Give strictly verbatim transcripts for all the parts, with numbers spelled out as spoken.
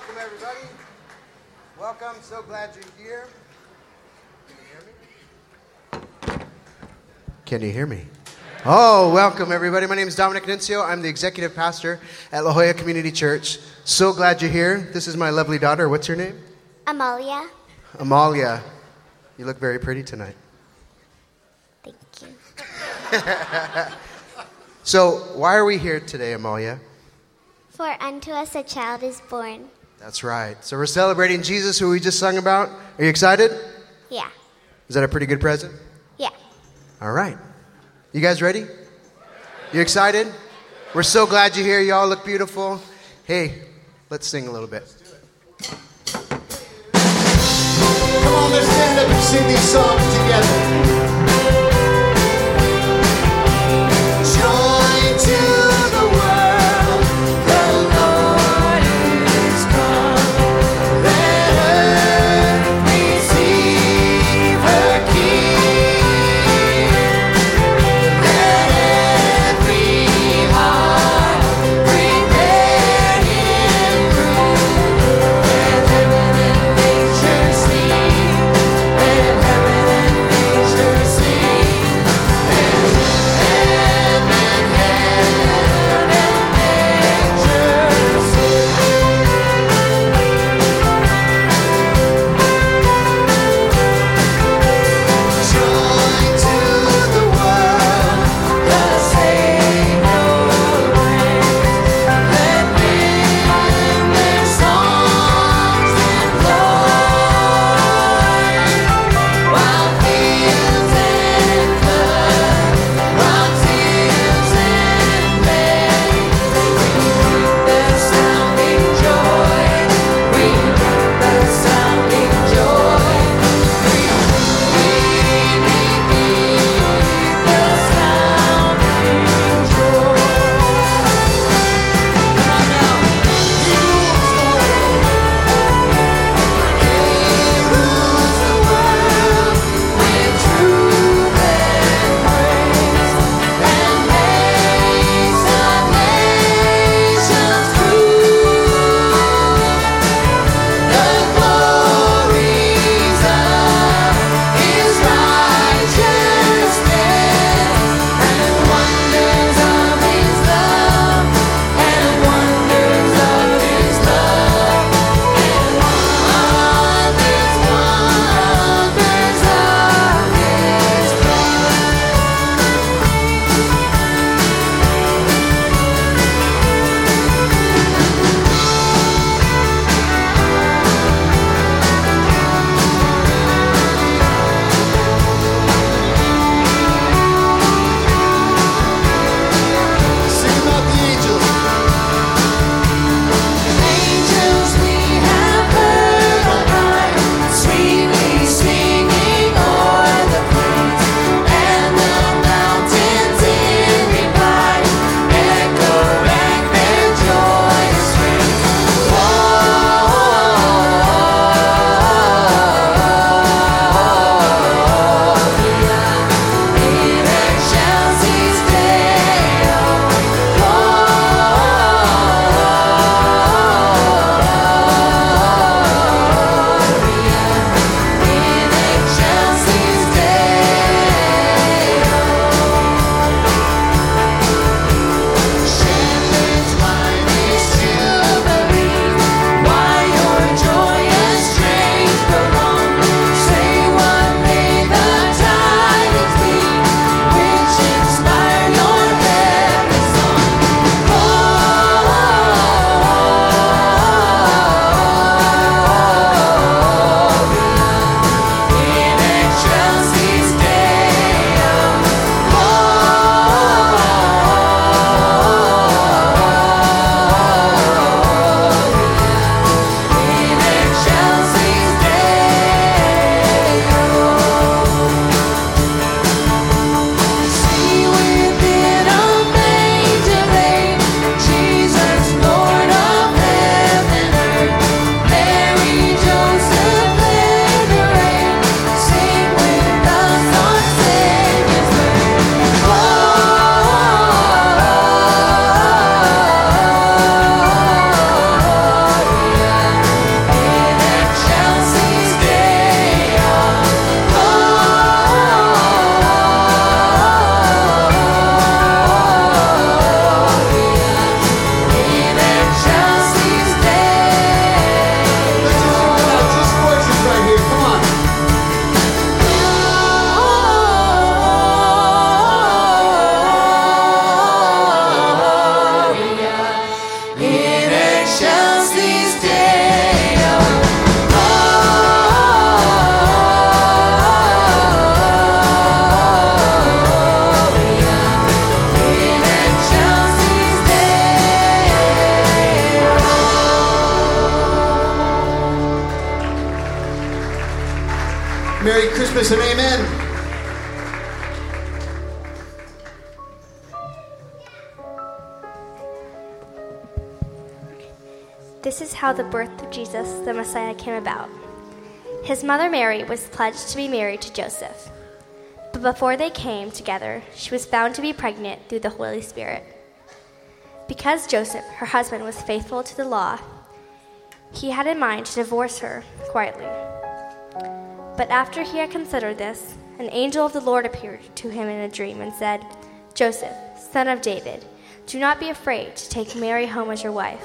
Welcome, everybody. Welcome. So glad you're here. Can you hear me? Can you hear me? Oh, welcome, everybody. My name is Dominic Nuncio. I'm the executive pastor at La Jolla Community Church. So glad you're here. This is my lovely daughter. What's your name? Amalia. Amalia. You look very pretty tonight. Thank you. So, why are we here today, Amalia? For unto us a child is born. That's right. So we're celebrating Jesus, who we just sung about. Are you excited? Yeah. Is that a pretty good present? Yeah. All right. You guys ready? You excited? We're so glad you're here. Y'all look beautiful. Hey, let's sing a little bit. Let's do it. Come on, let's stand up and sing these songs together. Joy to Merry Christmas and amen. This is how the birth of Jesus, the Messiah, came about. His mother Mary was pledged to be married to Joseph. But before they came together, she was found to be pregnant through the Holy Spirit. Because Joseph, her husband, was faithful to the law, he had in mind to divorce her quietly. But after he had considered this, an angel of the Lord appeared to him in a dream and said, "Joseph, son of David, do not be afraid to take Mary home as your wife,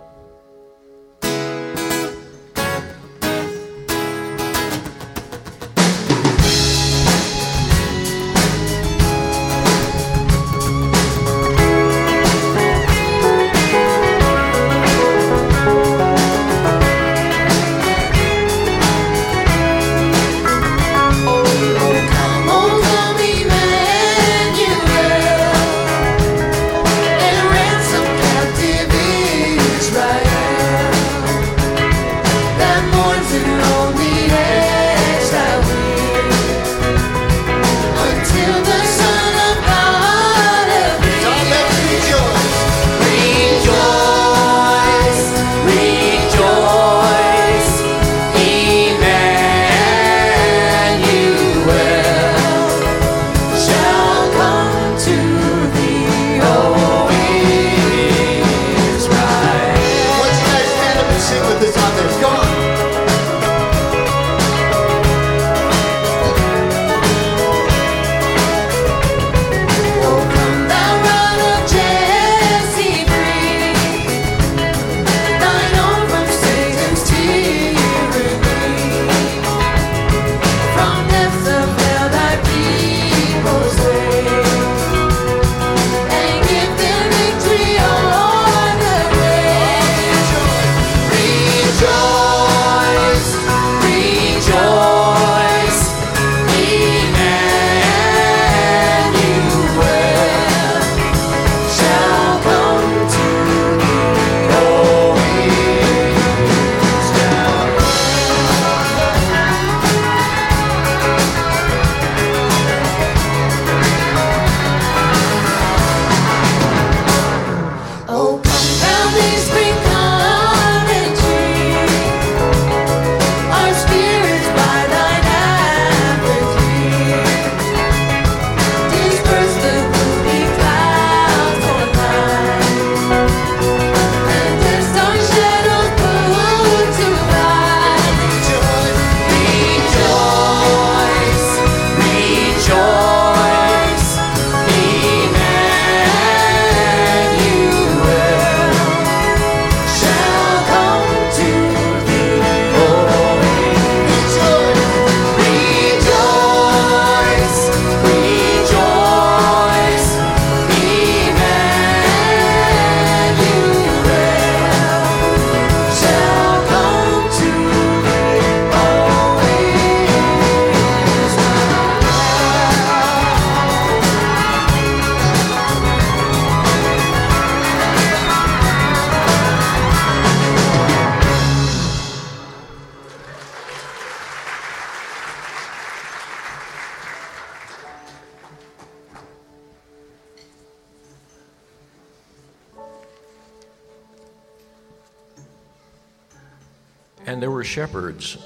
And there were shepherds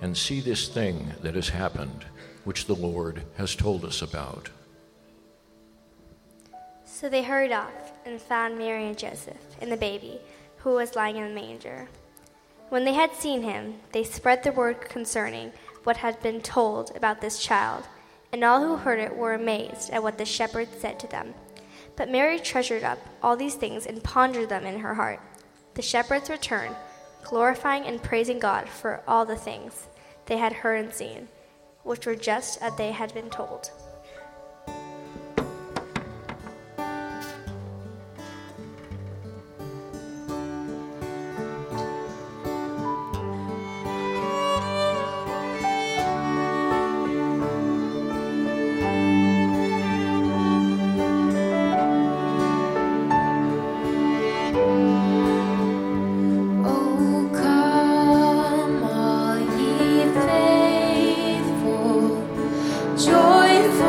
and see this thing that has happened, which the Lord has told us about." So they hurried off and found Mary and Joseph and the baby, who was lying in the manger. When they had seen him, they spread the word concerning what had been told about this child, and all who heard it were amazed at what the shepherds said to them. But Mary treasured up all these things and pondered them in her heart. The shepherds returned, glorifying and praising God for all the things they had heard and seen, which were just as they had been told. Joyful.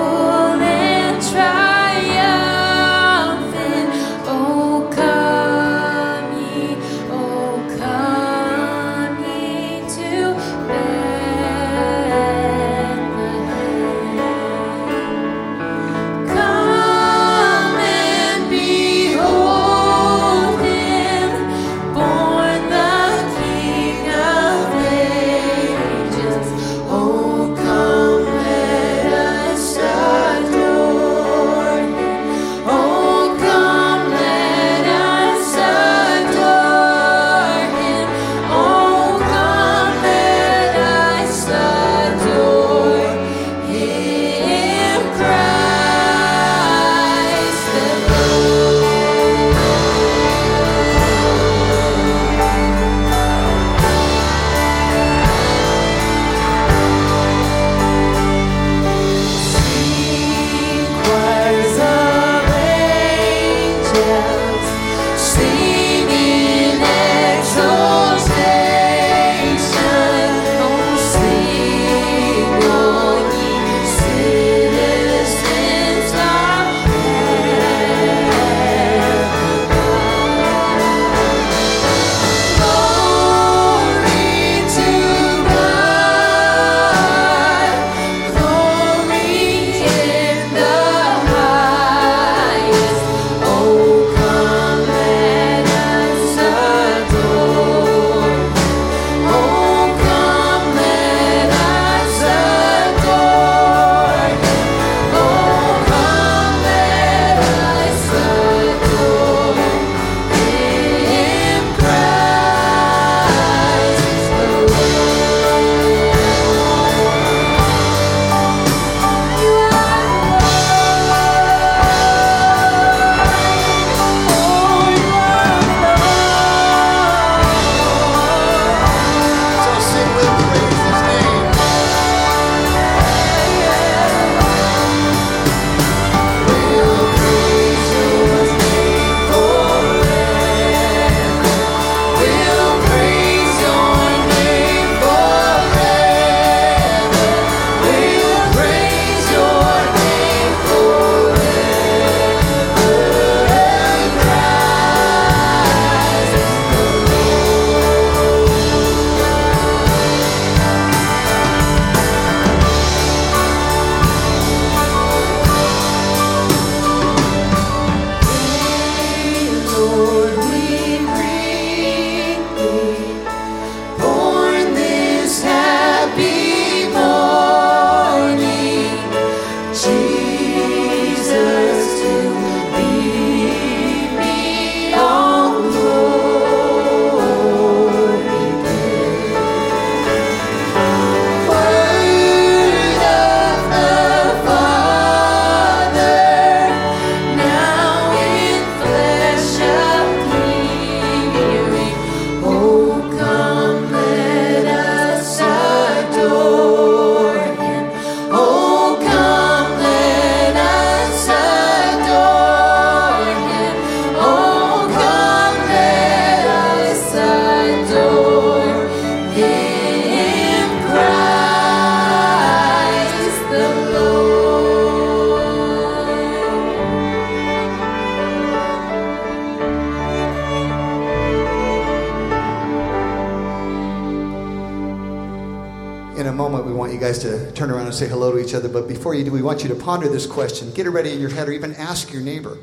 guys to turn around and say hello to each other. But before you do, we want you to ponder this question. Get it ready in your head, or even ask your neighbor,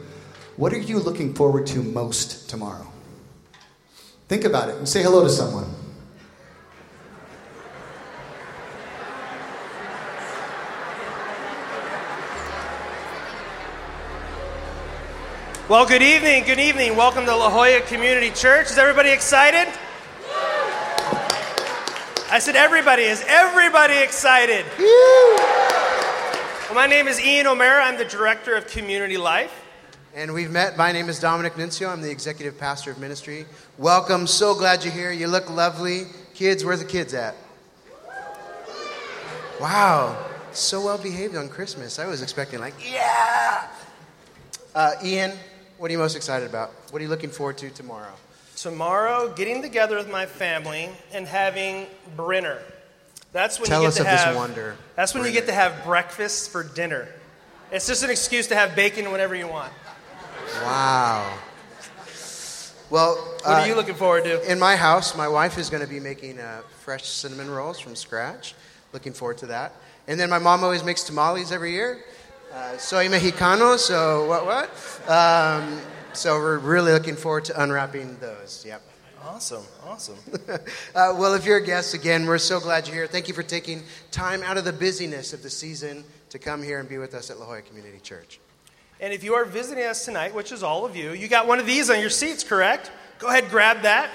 what are you looking forward to most tomorrow? Think about it and say hello to someone. Well, good evening, good evening. Welcome to La Jolla Community Church. Is everybody excited? I said everybody. Is everybody excited? Well, my name is Ian O'Mara. I'm the Director of Community Life. And we've met. My name is Dominic Nuncio. I'm the Executive Pastor of Ministry. Welcome. So glad you're here. You look lovely. Kids, where are the kids at? Wow. So well behaved on Christmas. I was expecting like, yeah. Uh, Ian. What are you most excited about? What are you looking forward to tomorrow? Tomorrow, getting together with my family and having Brinner. That's when Tell you get us to of have, this wonder. That's when Brinner. You get to have breakfast for dinner. It's just an excuse to have bacon whenever you want. Wow. Well, what uh, are you looking forward to? In my house, my wife is going to be making uh, fresh cinnamon rolls from scratch. Looking forward to that. And then my mom always makes tamales every year. Uh, soy mexicano, so what, what? Um, so we're really looking forward to unwrapping those, yep. Awesome, awesome. uh, well, if you're a guest, again, we're so glad you're here. Thank you for taking time out of the busyness of the season to come here and be with us at La Jolla Community Church. And if you are visiting us tonight, which is all of you, you got one of these on your seats, correct? Go ahead, grab that.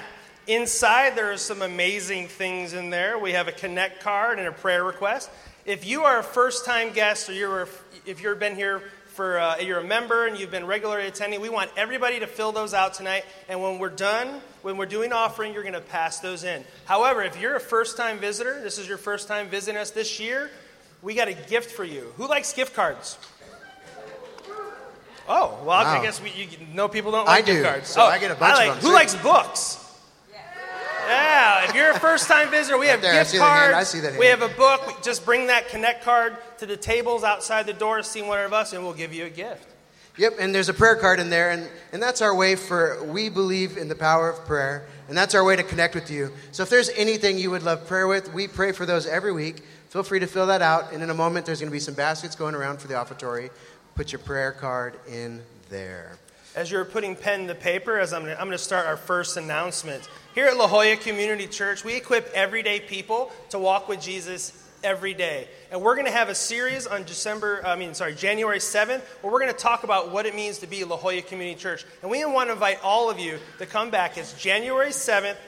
Inside, there are some amazing things in there. We have a Connect card and a prayer request. If you are a first-time guest, or you're a, if you've been here for uh, you're a member and you've been regularly attending, we want everybody to fill those out tonight. And when we're done, when we're doing offering, you're going to pass those in. However, if you're a first-time visitor, this is your first time visiting us this year, we got a gift for you. Who likes gift cards? Oh, well, wow. I guess we you, no people don't like I gift do, cards. So oh, I get a bunch like, of them. Who too. likes books? Yeah, if you're a first-time visitor, we have there, gift cards, we have a book. We just bring that Connect card to the tables outside the door, see one of us, and we'll give you a gift. Yep, and there's a prayer card in there, and, and that's our way for, we believe in the power of prayer, and that's our way to connect with you. So if there's anything you would love prayer with, we pray for those every week. Feel free to fill that out, and in a moment, there's going to be some baskets going around for the offertory. Put your prayer card in there. As you're putting pen to paper, as I'm going to start our first announcement. Here at La Jolla Community Church, we equip everyday people to walk with Jesus every day. And we're going to have a series on December, I mean, sorry, January seventh, where we're going to talk about what it means to be La Jolla Community Church. And we want to invite all of you to come back. It's January seventh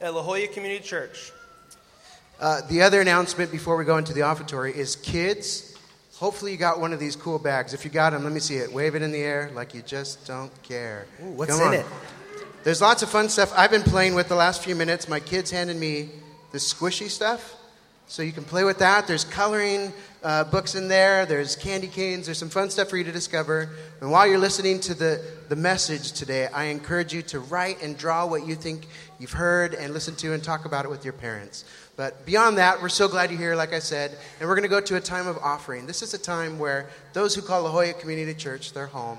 at La Jolla Community Church. Uh, the other announcement before we go into the offertory is kids. Hopefully you got one of these cool bags. If you got them, let me see it. Wave it in the air like you just don't care. Ooh, what's Come in on. It? There's lots of fun stuff I've been playing with the last few minutes. My kids handed me the squishy stuff, so you can play with that. There's coloring uh, books in there. There's candy canes. There's some fun stuff for you to discover. And while you're listening to the, the message today, I encourage you to write and draw what you think you've heard and listened to and talk about it with your parents. But beyond that, we're so glad you're here, like I said, and we're going to go to a time of offering. This is a time where those who call La Jolla Community Church their home,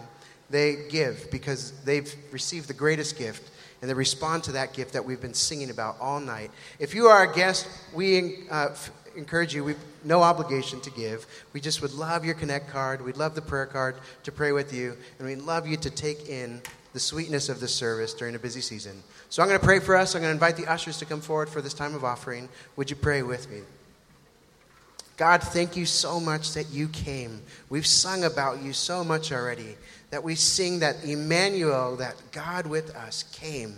they give because they've received the greatest gift, and they respond to that gift that we've been singing about all night. If you are a guest, we uh, f- encourage you, we've no obligation to give. We just would love your Connect card. We'd love the prayer card to pray with you, and we'd love you to take in the sweetness of the service during a busy season. So I'm going to pray for us. I'm going to invite the ushers to come forward for this time of offering. Would you pray with me? God, thank you so much that you came. We've sung about you so much already, that we sing that Emmanuel, that God with us, came.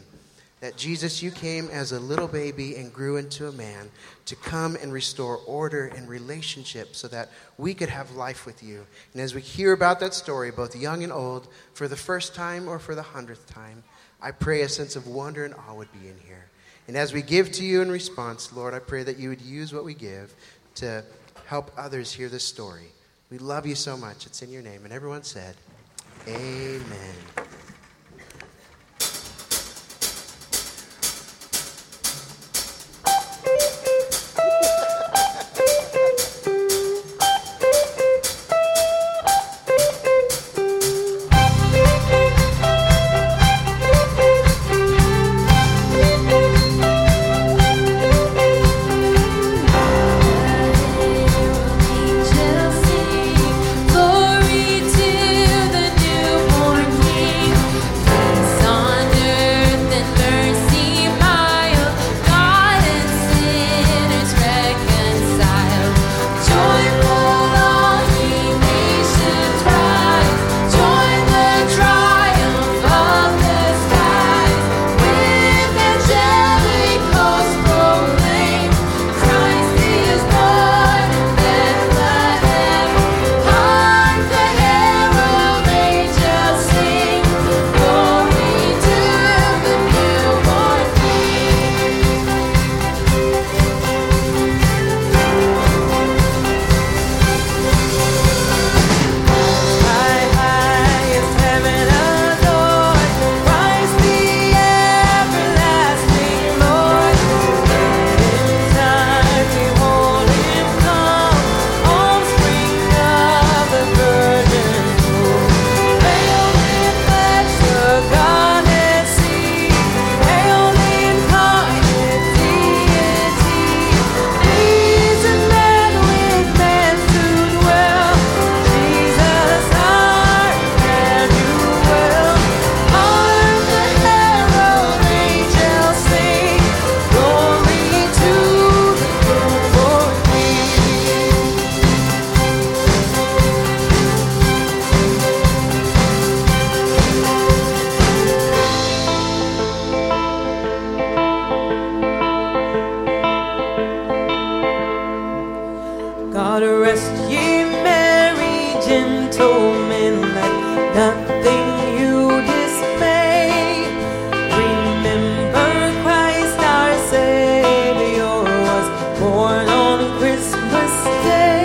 That Jesus, you came as a little baby and grew into a man to come and restore order and relationship so that we could have life with you. And as we hear about that story, both young and old, for the first time or for the hundredth time, I pray a sense of wonder and awe would be in here. And as we give to you in response, Lord, I pray that you would use what we give to help others hear this story. We love you so much. It's in your name. And everyone said, amen. God rest ye merry gentlemen, let nothing you dismay. Remember Christ our Savior was born on Christmas Day.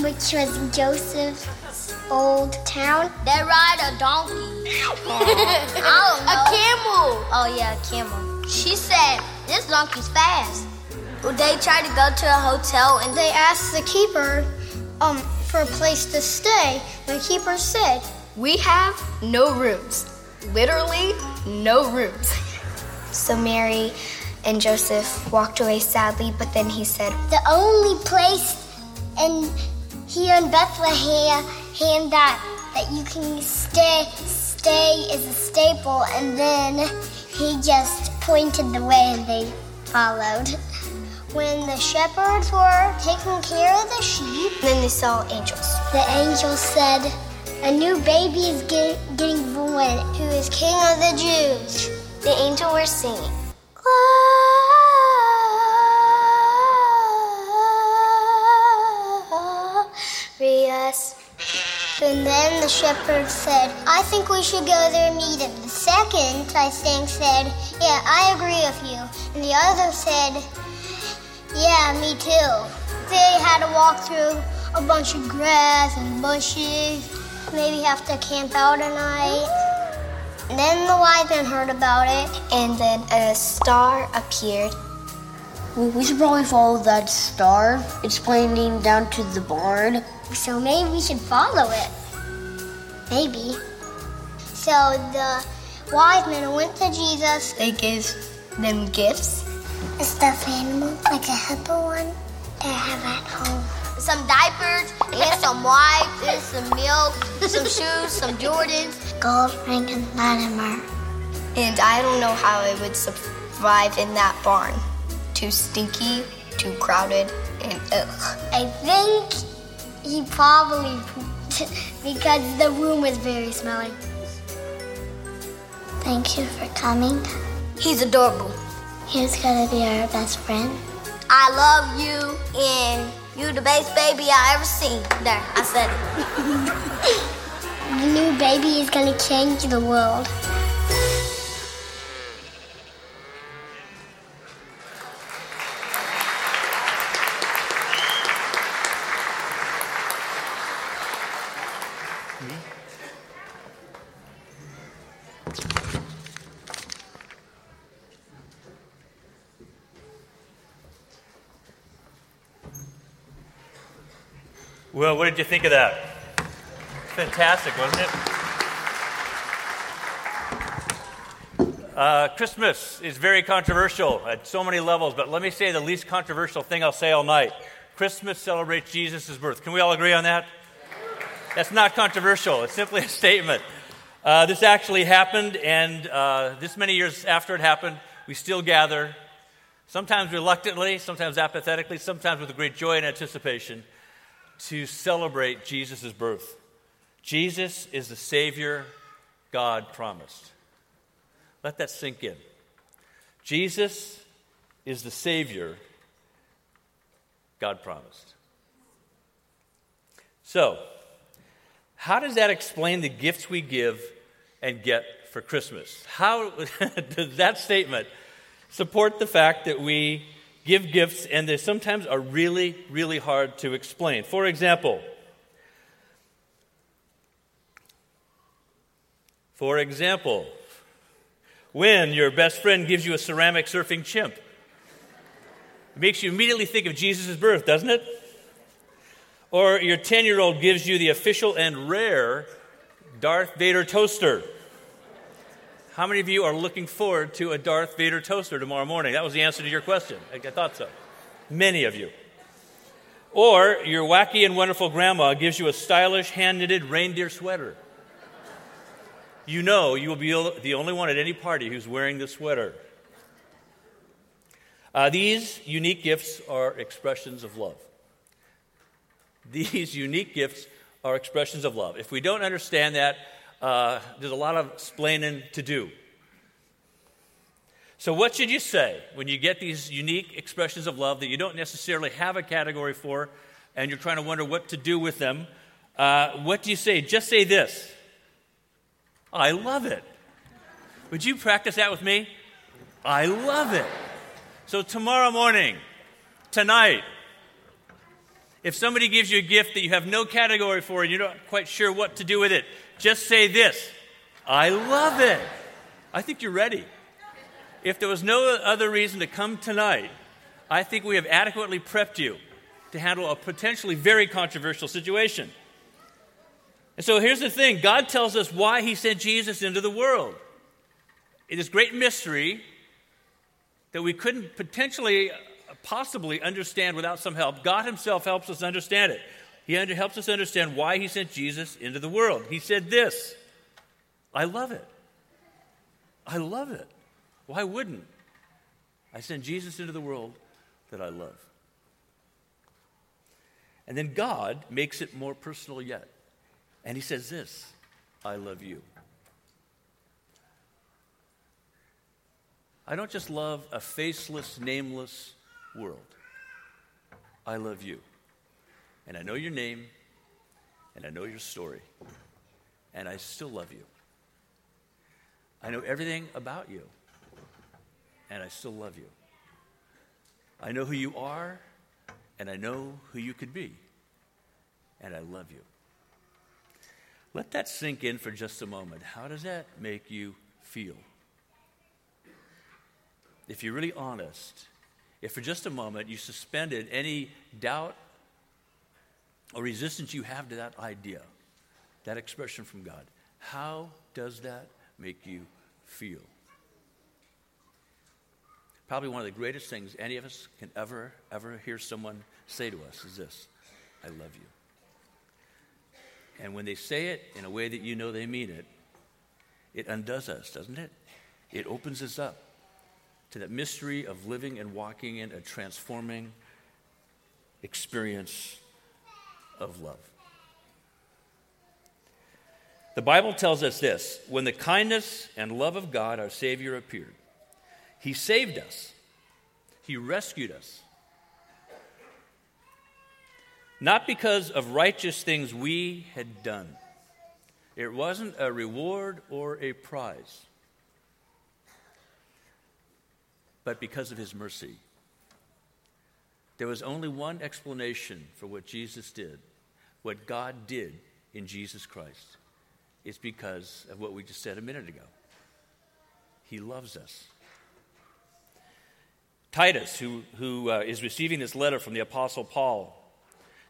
Which was Joseph's old town. They ride a donkey. I don't know. A camel. Oh, yeah, a camel. She said, this donkey's fast. Well, they tried to go to a hotel, and they asked the keeper um, for a place to stay. The keeper said, we have no rooms. Literally, no rooms. So Mary and Joseph walked away sadly, but then he said, the only place in... here in Bethlehem, hand that that you can stay stay is a staple, and then he just pointed the way and they followed. When the shepherds were taking care of the sheep, then they saw angels. The angels said, a new baby is get, getting born, who is King of the Jews. The angels were singing. And then the shepherd said, I think we should go there and meet him. The second, I think, said, yeah, I agree with you. And the other said, yeah, me too. They had to walk through a bunch of grass and bushes. Maybe have to camp out at night. And then the wise men heard about it, and then a star appeared. Well, we should probably follow that star. It's pointing down to the barn. So maybe we should follow it. Maybe. So the wise men went to Jesus. They gave them gifts. A stuffed animal, like a hippo one, they have at home. Some diapers, and some wipes, and some milk, some shoes, some Jordans. Gold ring and Latimer. And I don't know how I would survive in that barn. Too stinky, too crowded, and ugh. I think he probably pooped because the room was very smelly. Thank you for coming. He's adorable. He's gonna be our best friend. I love you, and you the best baby I ever seen. There, I said it. The new baby is going to change the world. Well, what did you think of that? Fantastic, wasn't it? Uh, Christmas is very controversial at so many levels, but let me say the least controversial thing I'll say all night. Christmas celebrates Jesus' birth. Can we all agree on that? That's not controversial. It's simply a statement. Uh, this actually happened, and uh, this many years after it happened, we still gather, sometimes reluctantly, sometimes apathetically, sometimes with great joy and anticipation, to celebrate Jesus' birth. Jesus is the Savior God promised. Let that sink in. Jesus is the Savior God promised. So, how does that explain the gifts we give and get for Christmas? How does that statement support the fact that we give gifts, and they sometimes are really, really hard to explain? For example, for example, when your best friend gives you a ceramic surfing chimp, it makes you immediately think of Jesus' birth, doesn't it? Or your ten-year-old gives you the official and rare Darth Vader toaster. How many of you are looking forward to a Darth Vader toaster tomorrow morning? That was the answer to your question. I thought so. Many of you. Or your wacky and wonderful grandma gives you a stylish hand-knitted reindeer sweater. You know you will be the only one at any party who's wearing this sweater. Uh, these unique gifts are expressions of love. These unique gifts are expressions of love. If we don't understand that, Uh, there's a lot of explaining to do. So what should you say when you get these unique expressions of love that you don't necessarily have a category for and you're trying to wonder what to do with them? Uh, what do you say? Just say this: I love it. Would you practice that with me? I love it. So tomorrow morning, tonight, if somebody gives you a gift that you have no category for and you're not quite sure what to do with it, just say this: I love it. I think you're ready. If there was no other reason to come tonight, I think we have adequately prepped you to handle a potentially very controversial situation. And so here's the thing. God tells us why he sent Jesus into the world. It is great mystery that we couldn't potentially, possibly understand without some help. God himself helps us understand it. He under, helps us understand why he sent Jesus into the world. He said this: I love it. I love it. Why wouldn't I send Jesus into the world that I love? And then God makes it more personal yet. And he says this: I love you. I don't just love a faceless, nameless world. I love you. And I know your name, and I know your story, and I still love you. I know everything about you, and I still love you. I know who you are, and I know who you could be, and I love you. Let that sink in for just a moment. How does that make you feel? If you're really honest, if for just a moment you suspended any doubt or resistance you have to that idea, that expression from God, how does that make you feel? Probably one of the greatest things any of us can ever, ever hear someone say to us is this: I love you. And when they say it in a way that you know they mean it, it undoes us, doesn't it? It opens us up to that mystery of living and walking in a transforming experience of love. The Bible tells us this: when the kindness and love of God, our Savior, appeared, he saved us. He rescued us. Not because of righteous things we had done. It wasn't a reward or a prize, but because of his mercy. There was only one explanation for what Jesus did, what God did in Jesus Christ. It's because of what we just said a minute ago. He loves us. Titus, who, who uh, is receiving this letter from the Apostle Paul,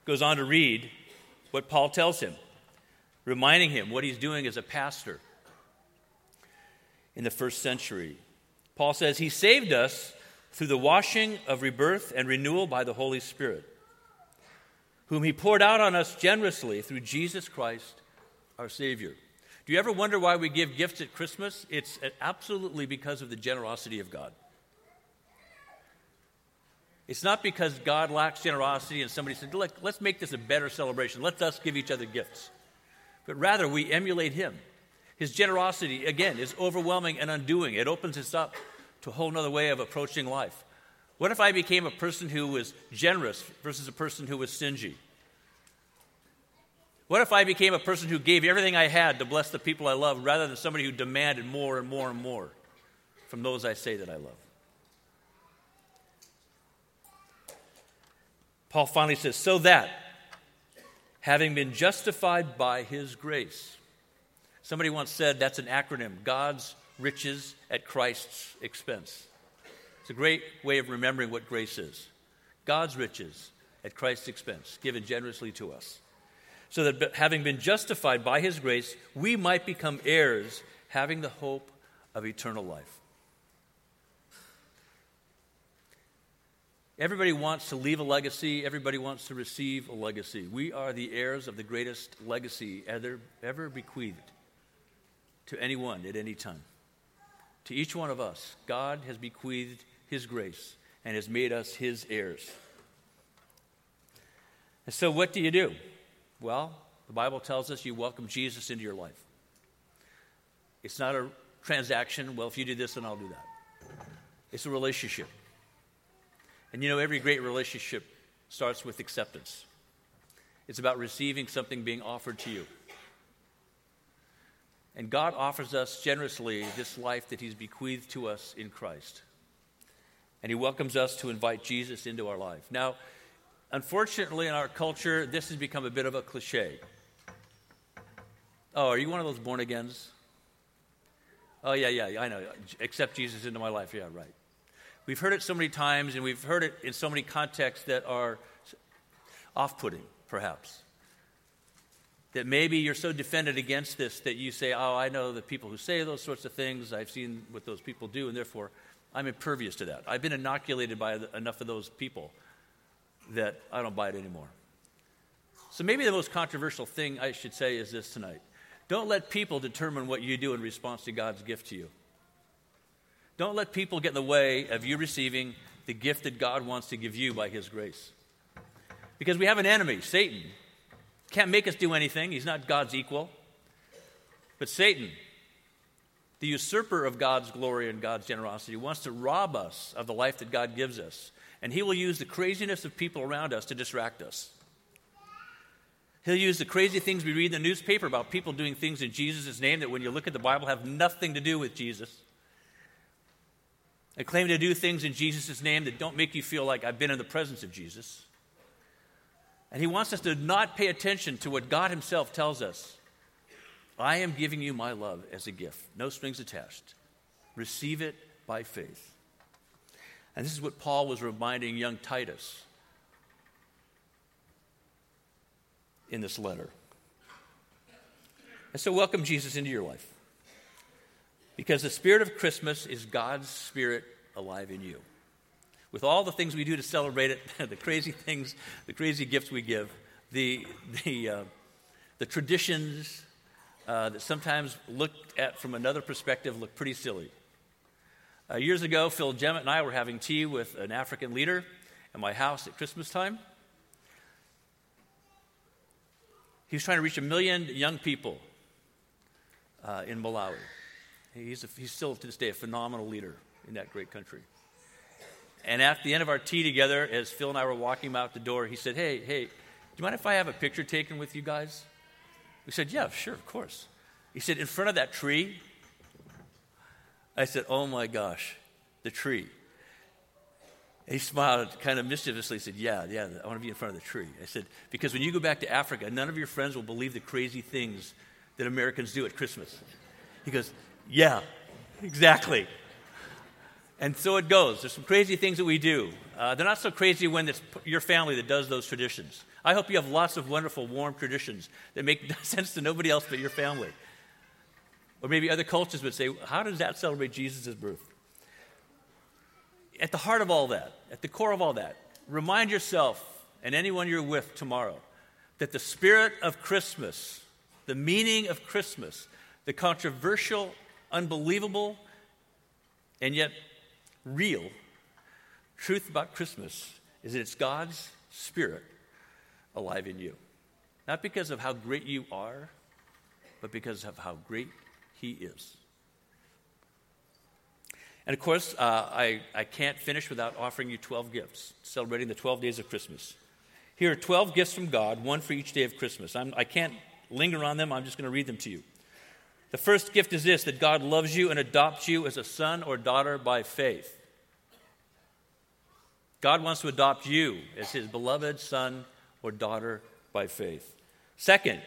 goes on to read what Paul tells him, reminding him what he's doing as a pastor in the first century. Paul says, he saved us through the washing of rebirth and renewal by the Holy Spirit, whom he poured out on us generously through Jesus Christ, our Savior. Do you ever wonder why we give gifts at Christmas? It's absolutely because of the generosity of God. It's not because God lacks generosity and somebody said, look, let's make this a better celebration. Let us give each other gifts. But rather, we emulate him. His generosity, again, is overwhelming and undoing. It opens us up to a whole other way of approaching life. What if I became a person who was generous versus a person who was stingy? What if I became a person who gave everything I had to bless the people I love rather than somebody who demanded more and more and more from those I say that I love? Paul finally says, so that, having been justified by his grace. Somebody once said that's an acronym, God's riches at Christ's expense. It's a great way of remembering what grace is. God's riches at Christ's expense, given generously to us. So that having been justified by his grace, we might become heirs, having the hope of eternal life. Everybody wants to leave a legacy. Everybody wants to receive a legacy. We are the heirs of the greatest legacy ever, ever bequeathed to anyone at any time. To each one of us, God has bequeathed his grace and has made us his heirs. And so what do you do? Well, the Bible tells us you welcome Jesus into your life. It's not a transaction, well, if you do this, then I'll do that. It's a relationship. And you know, every great relationship starts with acceptance. It's about receiving something being offered to you. And God offers us generously this life that he's bequeathed to us in Christ. And he welcomes us to invite Jesus into our life. Now, unfortunately, in our culture, this has become a bit of a cliche. Oh, are you one of those born-agains? Oh, yeah, yeah, I know. Accept Jesus into my life. Yeah, right. We've heard it so many times, and we've heard it in so many contexts that are off-putting, perhaps. That maybe you're so defended against this that you say, oh, I know the people who say those sorts of things. I've seen what those people do, and therefore I'm impervious to that. I've been inoculated by enough of those people that I don't buy it anymore. So maybe the most controversial thing I should say is this tonight. Don't let people determine what you do in response to God's gift to you. Don't let people get in the way of you receiving the gift that God wants to give you by his grace. Because we have an enemy, Satan. Can't make us do anything. He's not God's equal. But Satan, the usurper of God's glory and God's generosity, wants to rob us of the life that God gives us. And he will use the craziness of people around us to distract us. He'll use the crazy things we read in the newspaper about people doing things in Jesus' name that when you look at the Bible have nothing to do with Jesus. I claim to do things in Jesus' name that don't make you feel like I've been in the presence of Jesus. And he wants us to not pay attention to what God himself tells us. I am giving you my love as a gift. No strings attached. Receive it by faith. And this is what Paul was reminding young Titus in this letter. And so welcome Jesus into your life. Because the spirit of Christmas is God's spirit alive in you. With all the things we do to celebrate it, the crazy things, the crazy gifts we give, the the uh, the traditions uh, that sometimes looked at from another perspective look pretty silly. Uh, years ago, Phil Gemmett and I were having tea with an African leader at my house at Christmas time. He was trying to reach a million young people uh, in Malawi. He's, a, he's still to this day a phenomenal leader in that great country. And at the end of our tea together, as Phil and I were walking out the door, he said, hey, hey, do you mind if I have a picture taken with you guys? We said, yeah, sure, of course. He said, in front of that tree? I said, oh my gosh, the tree. And he smiled kind of mischievously. He said, yeah, yeah, I want to be in front of the tree. I said, because when you go back to Africa, none of your friends will believe the crazy things that Americans do at Christmas. He goes, yeah, exactly. And so it goes. There's some crazy things that we do. Uh, they're not so crazy when it's your family that does those traditions. I hope you have lots of wonderful, warm traditions that make sense to nobody else but your family. Or maybe other cultures would say, how does that celebrate Jesus' birth? At the heart of all that, at the core of all that, remind yourself and anyone you're with tomorrow that the spirit of Christmas, the meaning of Christmas, the controversial, unbelievable, and yet real truth about Christmas is that it's God's spirit alive in you. Not because of how great you are, but because of how great he is. And of course, uh, I, I can't finish without offering you twelve gifts, celebrating the twelve days of Christmas. Here are twelve gifts from God, one for each day of Christmas. I'm, I can't linger on them. I'm just going to read them to you. The first gift is this, that God loves you and adopts you as a son or daughter by faith. God wants to adopt you as his beloved son or daughter by faith. Second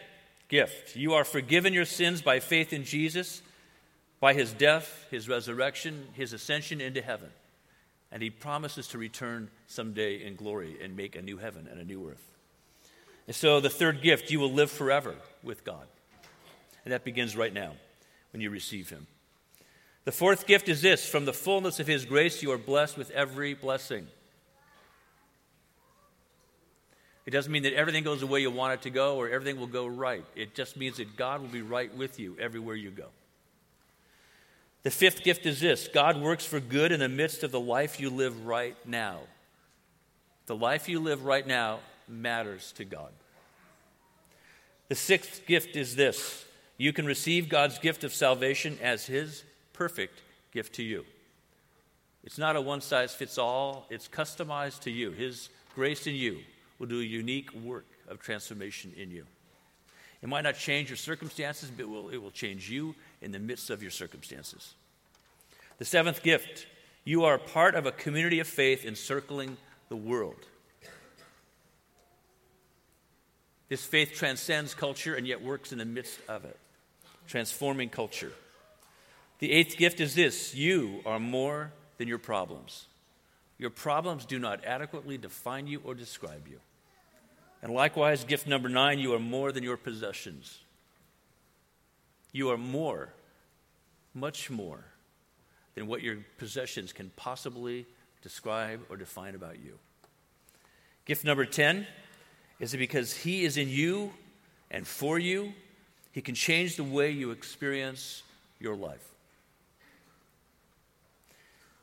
gift, you are forgiven your sins by faith in Jesus, by his death, his resurrection, his ascension into heaven. And he promises to return someday in glory and make a new heaven and a new earth. And so the third gift, you will live forever with God. And that begins right now when you receive him. The fourth gift is this. From the fullness of his grace, you are blessed with every blessing. It doesn't mean that everything goes the way you want it to go or everything will go right. It just means that God will be right with you everywhere you go. The fifth gift is this. God works for good in the midst of the life you live right now. The life you live right now matters to God. The sixth gift is this. You can receive God's gift of salvation as his perfect gift to you. It's not a one-size-fits-all. It's customized to you. His grace in you will do a unique work of transformation in you. It might not change your circumstances, but it will, it will change you in the midst of your circumstances. The seventh gift, you are part of a community of faith encircling the world. This faith transcends culture and yet works in the midst of it, transforming culture. The eighth gift is this. You are more than your problems. Your problems do not adequately define you or describe you. And likewise, gift number nine, you are more than your possessions. You are more, much more, than what your possessions can possibly describe or define about you. Gift number ten is it because he is in you and for you, he can change the way you experience your life.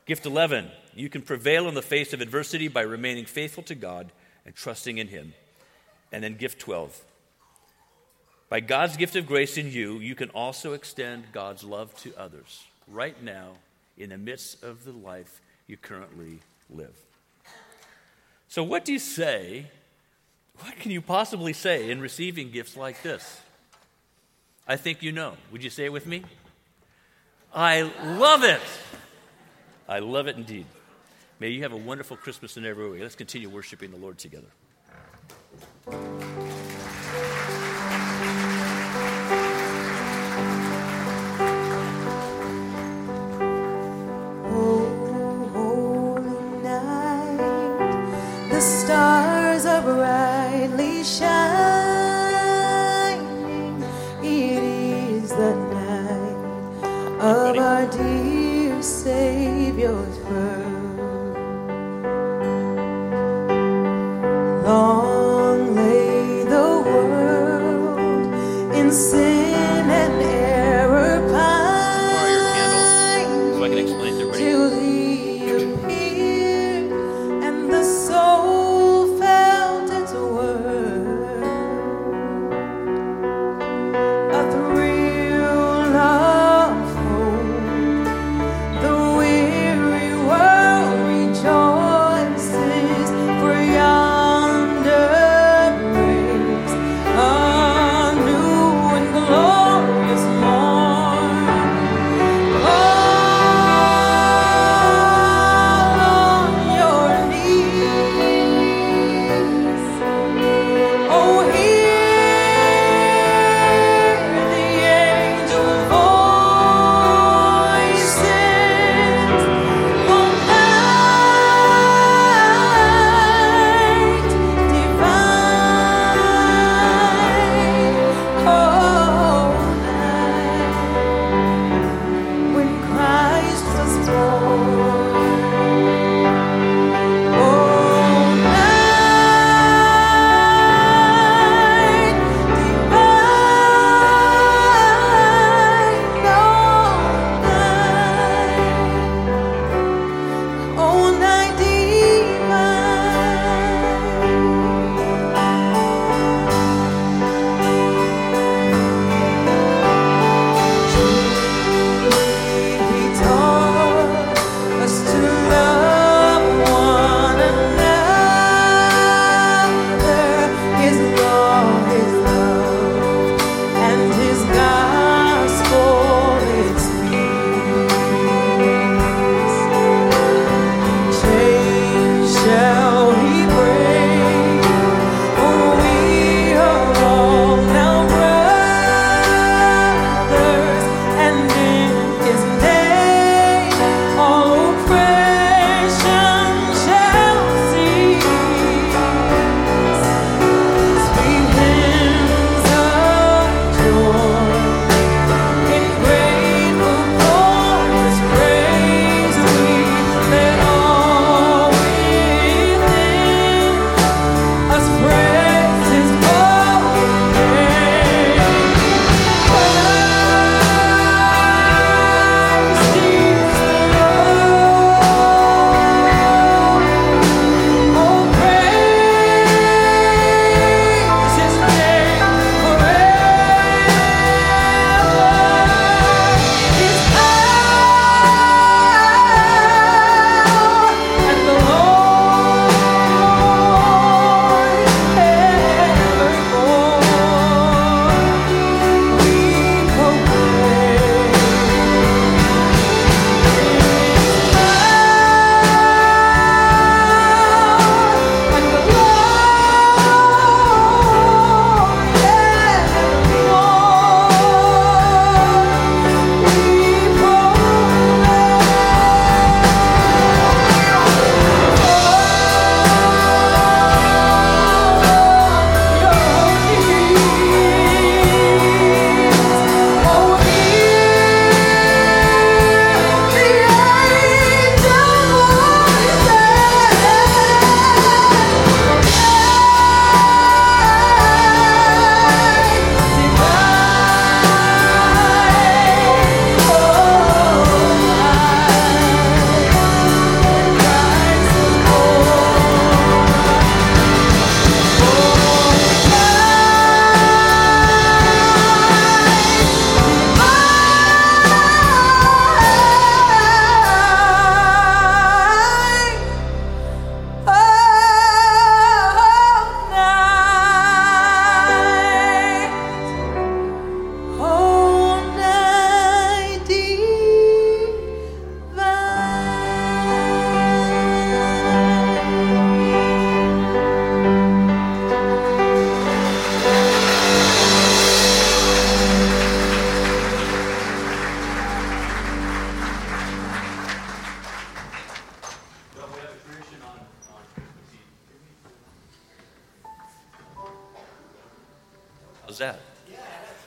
Gift eleven, you can prevail in the face of adversity by remaining faithful to God and trusting in him. And then gift twelve, by God's gift of grace in you, you can also extend God's love to others right now in the midst of the life you currently live. So what do you say? What can you possibly say in receiving gifts like this? I think you know. Would you say it with me? I love it. I love it indeed. May you have a wonderful Christmas in every way. Let's continue worshiping the Lord together. Savior's birth. Long lay the world in sin and error pine. So I can explain to everybody. Till he appeared and the soul felt its worth. A thrill of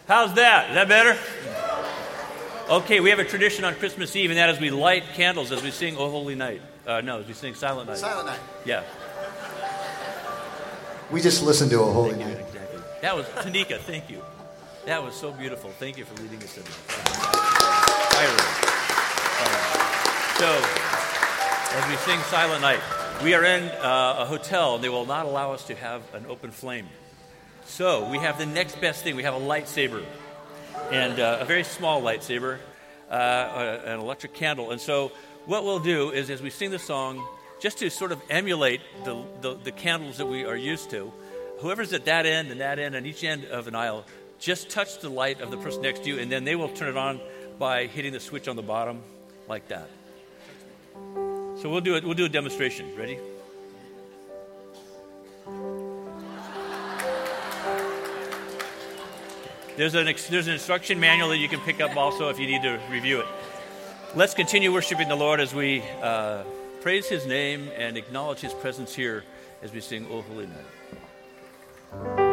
How's that? Is that better? Okay, we have a tradition on Christmas Eve, and that is we light candles as we sing O Holy Night. Uh, no, as we sing Silent Night. Silent Night. Yeah. We just listened to O Holy thank Night. You, exactly. That was, Tinika, thank you. That was so beautiful. Thank you for leading us in that. So, as we sing Silent Night, we are in uh, a hotel, and they will not allow us to have an open flame. So, we have the next best thing. We have a lightsaber. And uh, a very small lightsaber, uh, an electric candle. And so what we'll do is, as we sing the song, just to sort of emulate the, the, the candles that we are used to, whoever's at that end and that end and each end of an aisle, just touch the light of the person next to you, and then they will turn it on by hitting the switch on the bottom like that. So we'll do it. We'll do a demonstration. Ready? There's an, there's an instruction manual that you can pick up also if you need to review it. Let's continue worshiping the Lord as we uh, praise his name and acknowledge his presence here as we sing O Holy Night.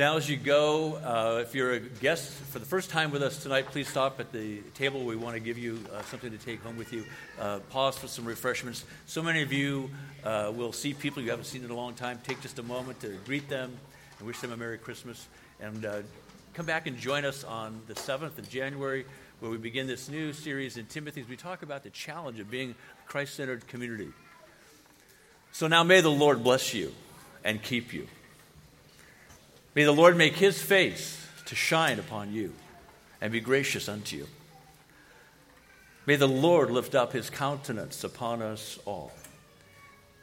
now as you go, uh, if you're a guest for the first time with us tonight, please stop at the table. We want to give you uh, something to take home with you. Uh, pause for some refreshments. So many of you uh, will see people you haven't seen in a long time. Take just a moment to greet them and wish them a Merry Christmas. And uh, come back and join us on the seventh of January, where we begin this new series in Timothy as we talk about the challenge of being a Christ-centered community. So now may the Lord bless you and keep you. May the Lord make his face to shine upon you and be gracious unto you. May the Lord lift up his countenance upon us all,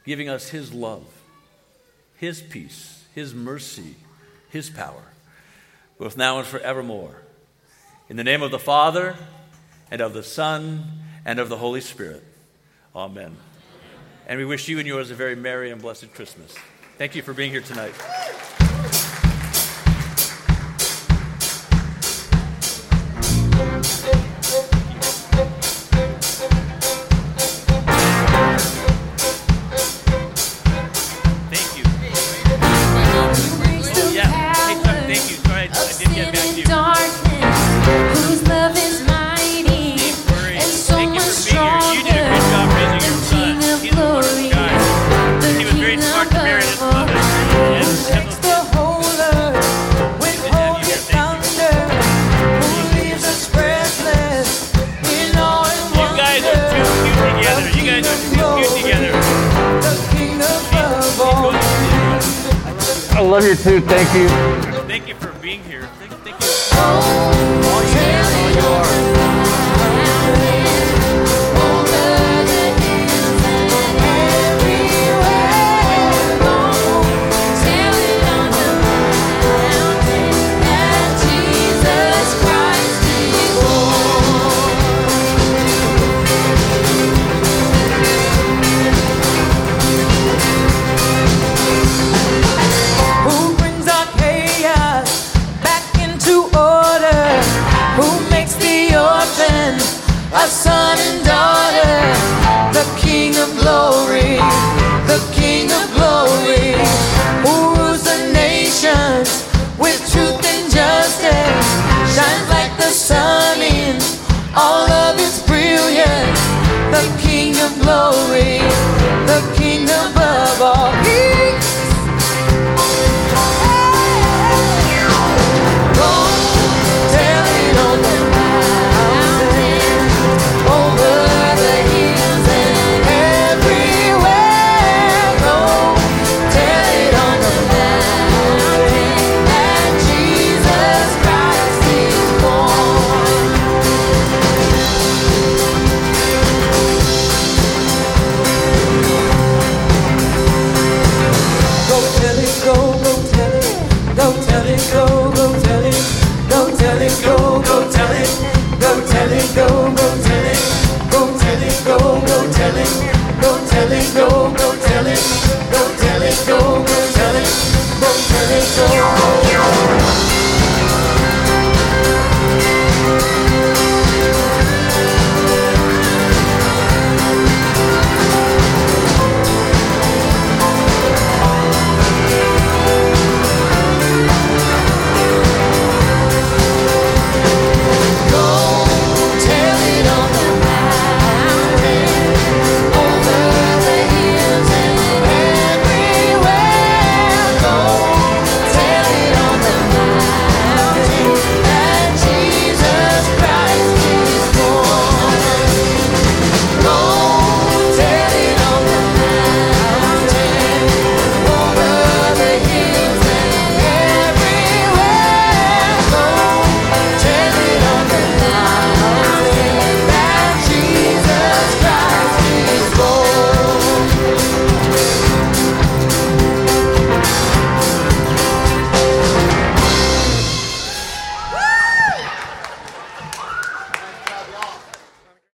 giving us his love, his peace, his mercy, his power, both now and forevermore. In the name of the Father, and of the Son, and of the Holy Spirit. Amen. Amen. And we wish you and yours a very merry and blessed Christmas. Thank you for being here tonight. Too. Thank you. Thank you for being here. Thank, thank you. All you are, all you Glory, the King of glory, who rules the nations.